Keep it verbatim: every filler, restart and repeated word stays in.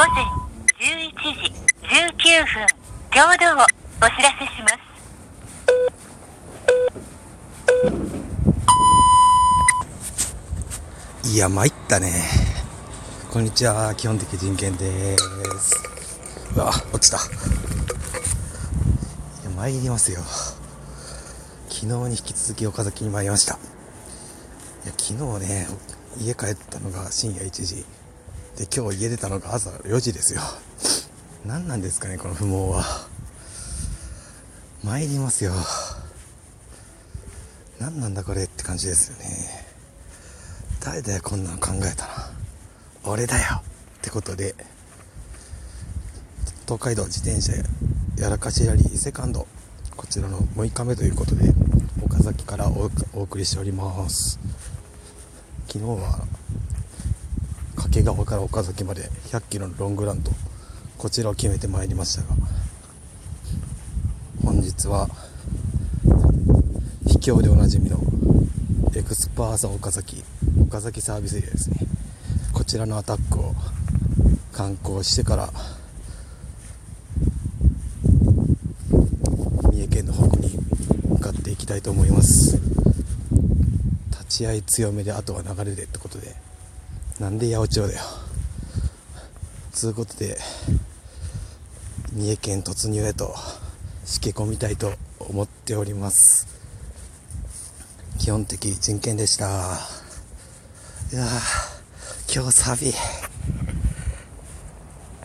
午前じゅういちじじゅうきゅうふんちょうどをお知らせします。いや参ったね。こんにちは、基本的人権です。うわ落ちた。いや参りますよ。昨日に引き続き岡崎に参りました。いや昨日ね、家帰ったのが深夜いちじで、今日家出たのが朝よじですよ。何なんですかねこの不毛は。参りますよ。何なんだこれって感じですよね。誰だよこんなの考えたら。俺だよってことで、東海道自転車やらかしラリーセカンド、こちらのむいかめということで岡崎からお送りしております。昨日は掛川から岡崎までひゃっキロのロングランとこちらを決めてまいりましたが、本日は秘境でおなじみのエクスパーサ岡崎岡崎サービスエリアですね。こちらのアタックを観光してから三重県の北に向かっていきたいと思います。立ち合い強めであとは流れでってことで、なんで八百長だよつうことで、三重県突入へとしけ込みたいと思っております。基本的人権でした。いやー今日サビ